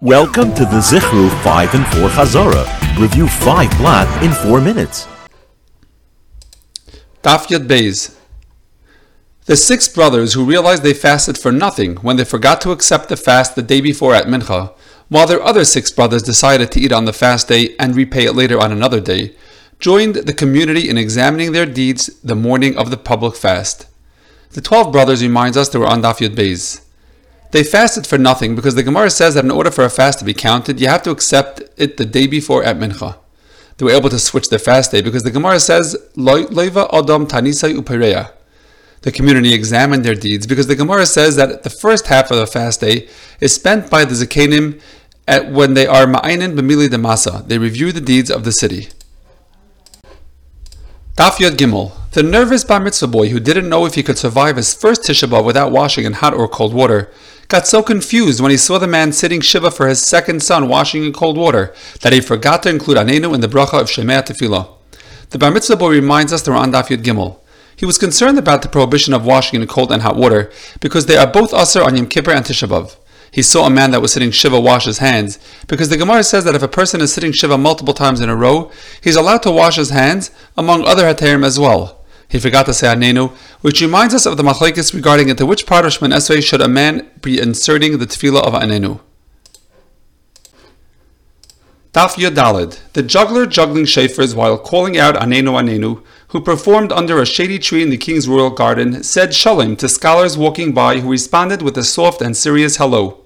Welcome to the Zichru 5 and 4 Hazara. Review 5 Blatt in 4 minutes. Daf Yud Beis. The 6 brothers who realized they fasted for nothing when they forgot to accept the fast the day before at Mincha, while their other 6 brothers decided to eat on the fast day and repay it later on another day, joined the community in examining their deeds the morning of the public fast. The 12 brothers reminds us they were on Daf Yud Beis. They fasted for nothing because the Gemara says that in order for a fast to be counted, you have to accept it the day before at Mincha. They were able to switch their fast day because the Gemara says, Loiva Adam Tanisai Upereya. The community examined their deeds because the Gemara says that the first half of the fast day is spent by the Zekeinim when they are ma'aynin b'mili demasa. They review the deeds of the city. Daf Yud Gimel. The nervous bar mitzvah boy who didn't know if he could survive his first Tisha B'Av without washing in hot or cold water got so confused when he saw the man sitting Shiva for his second son washing in cold water that he forgot to include Aneinu in the Bracha of Shema Tefillah. The bar mitzvah boy reminds us the Ra'an Daf Yud Gimel. He was concerned about the prohibition of washing in cold and hot water because they are both Asur on Yom Kippur and Tisha B'Av. He saw a man that was sitting Shiva wash his hands, because the Gemara says that if a person is sitting Shiva multiple times in a row, he's allowed to wash his hands, among other heterim as well. He forgot to say Aneinu, which reminds us of the machlekes regarding into which part of Shman Esrei should a man be inserting the tefillah of Aneinu. Daf Yud Daled. The juggler juggling shafers while calling out Aneinu Aneinu, who performed under a shady tree in the king's royal garden, said Shalom to scholars walking by who responded with a soft and serious hello.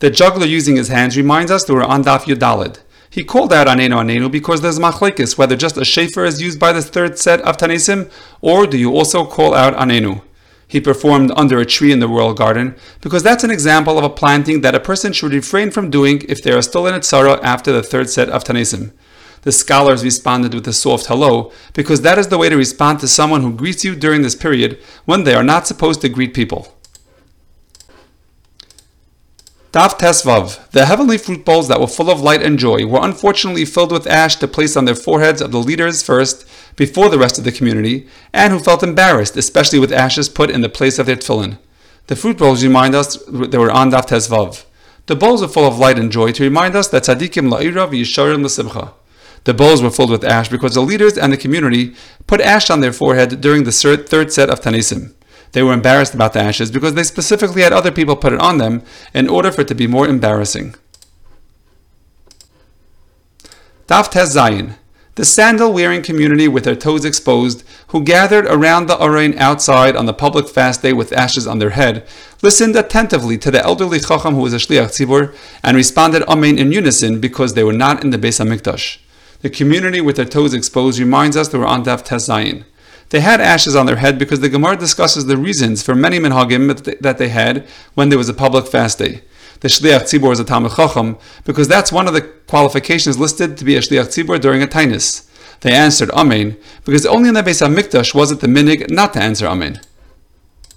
The juggler using his hands reminds us that we're on Daf Yud Daled. He called out Aneinu Aneinu because there's machlekes, whether just a sheifer is used by the third set of Tanesim, or do you also call out Aneinu? He performed under a tree in the royal garden because that's an example of a planting that a person should refrain from doing if they are still in a tzara after the third set of Tanesim. The scholars responded with a soft hello because that is the way to respond to someone who greets you during this period when they are not supposed to greet people. Daf Tes Vav. The heavenly fruit bowls that were full of light and joy were unfortunately filled with ash to place on their foreheads of the leaders first before the rest of the community, and who felt embarrassed, especially with ashes put in the place of their tefillin. The fruit bowls remind us they were on Daf Tes Vav. The bowls were full of light and joy to remind us that Tzadikim la'ira v'yisharim l'sibcha. The bowls were filled with ash because the leaders and the community put ash on their forehead during the third set of Tanesim. They were embarrassed about the ashes because they specifically had other people put it on them in order for it to be more embarrassing. Daf Tes Zayin. The sandal-wearing community with their toes exposed, who gathered around the Aron outside on the public fast day with ashes on their head, listened attentively to the elderly Chacham who was a Shliach Tzibur, and responded Amen in unison because they were not in the Beis Hamikdash. The community with their toes exposed reminds us they were on Daf Tes Zayin. They had ashes on their head because the Gemara discusses the reasons for many minhagim that they had when there was a public fast day. The Shliach Tzibur is a Tamil Chacham because that's one of the qualifications listed to be a Shliach Tzibur during a Tainis. They answered Amen because only in the Beis HaMikdash was it the minig not to answer Amen.